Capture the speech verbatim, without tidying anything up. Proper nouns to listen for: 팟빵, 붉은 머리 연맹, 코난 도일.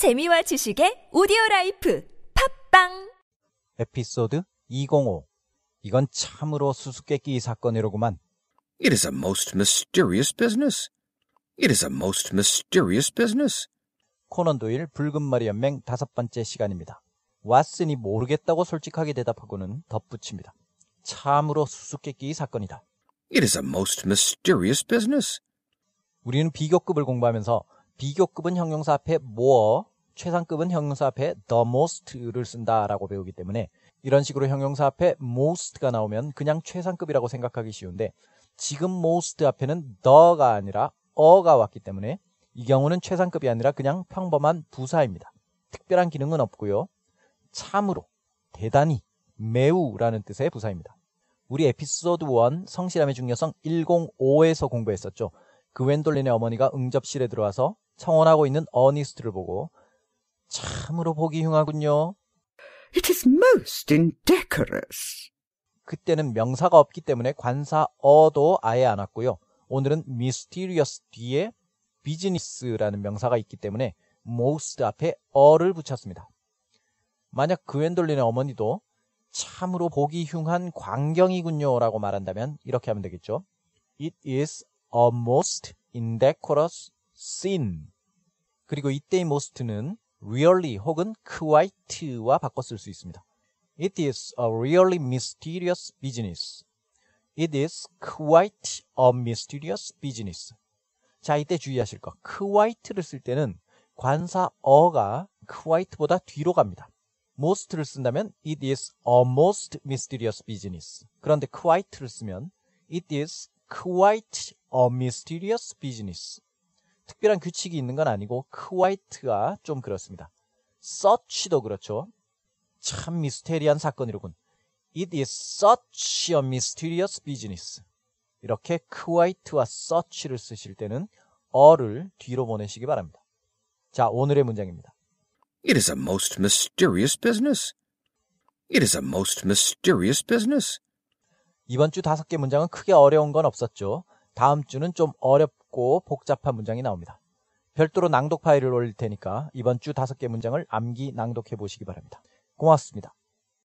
재미와 지식의 오디오라이프 팟빵 에피소드 이백오. 이건 참으로 수수께끼 사건이로구만. It is a most mysterious business. It is a most mysterious business. 코난 도일 붉은 머리 연맹 다섯 번째 시간입니다. 왓슨이 모르겠다고 솔직하게 대답하고는 덧붙입니다. 참으로 수수께끼 사건이다. It is a most mysterious business. 우리는 비교급을 공부하면서 비교급은 형용사 앞에 more, 최상급은 형용사 앞에 the most를 쓴다라고 배우기 때문에 이런 식으로 형용사 앞에 most가 나오면 그냥 최상급이라고 생각하기 쉬운데 지금 most 앞에는 the가 아니라 어가 왔기 때문에 이 경우는 최상급이 아니라 그냥 평범한 부사입니다. 특별한 기능은 없고요. 참으로, 대단히, 매우라는 뜻의 부사입니다. 우리 에피소드 일 성실함의 중요성 백오에서 공부했었죠. 그웬돌린의 어머니가 응접실에 들어와서 청혼하고 있는 어니스트를 보고 참으로 보기 흉하군요. It is most indecorous. 그때는 명사가 없기 때문에 관사 어도 아예 안 왔고요. 오늘은 mysterious 뒤에 business라는 명사가 있기 때문에 most 앞에 어를 붙였습니다. 만약 그웬돌린의 어머니도 참으로 보기 흉한 광경이군요 라고 말한다면 이렇게 하면 되겠죠. It is a most indecorous scene. 그리고 이때의 most는 really 혹은 quite와 바꿔 쓸 수 있습니다. It is a really mysterious business. It is quite a mysterious business. 자, 이때 주의하실 것. quite를 쓸 때는 관사 어가 quite보다 뒤로 갑니다. most를 쓴다면 it is a most mysterious business. 그런데 quite를 쓰면 it is quite a mysterious business. 특별한 규칙이 있는 건 아니고 quite가 좀 그렇습니다. such도 그렇죠. 참 미스테리한 사건이로군. It is such a mysterious business. 이렇게 quite와 such를 쓰실 때는 어를 뒤로 보내시기 바랍니다. 자, 오늘의 문장입니다. It is a most mysterious business. It is a most mysterious business. 이번 주 다섯 개 문장은 크게 어려운 건 없었죠. 다음 주는 좀 어렵고 복잡한 문장이 나옵니다. 별도로 낭독 파일을 올릴 테니까 이번 주 다섯 개 문장을 암기 낭독해 보시기 바랍니다. 고맙습니다.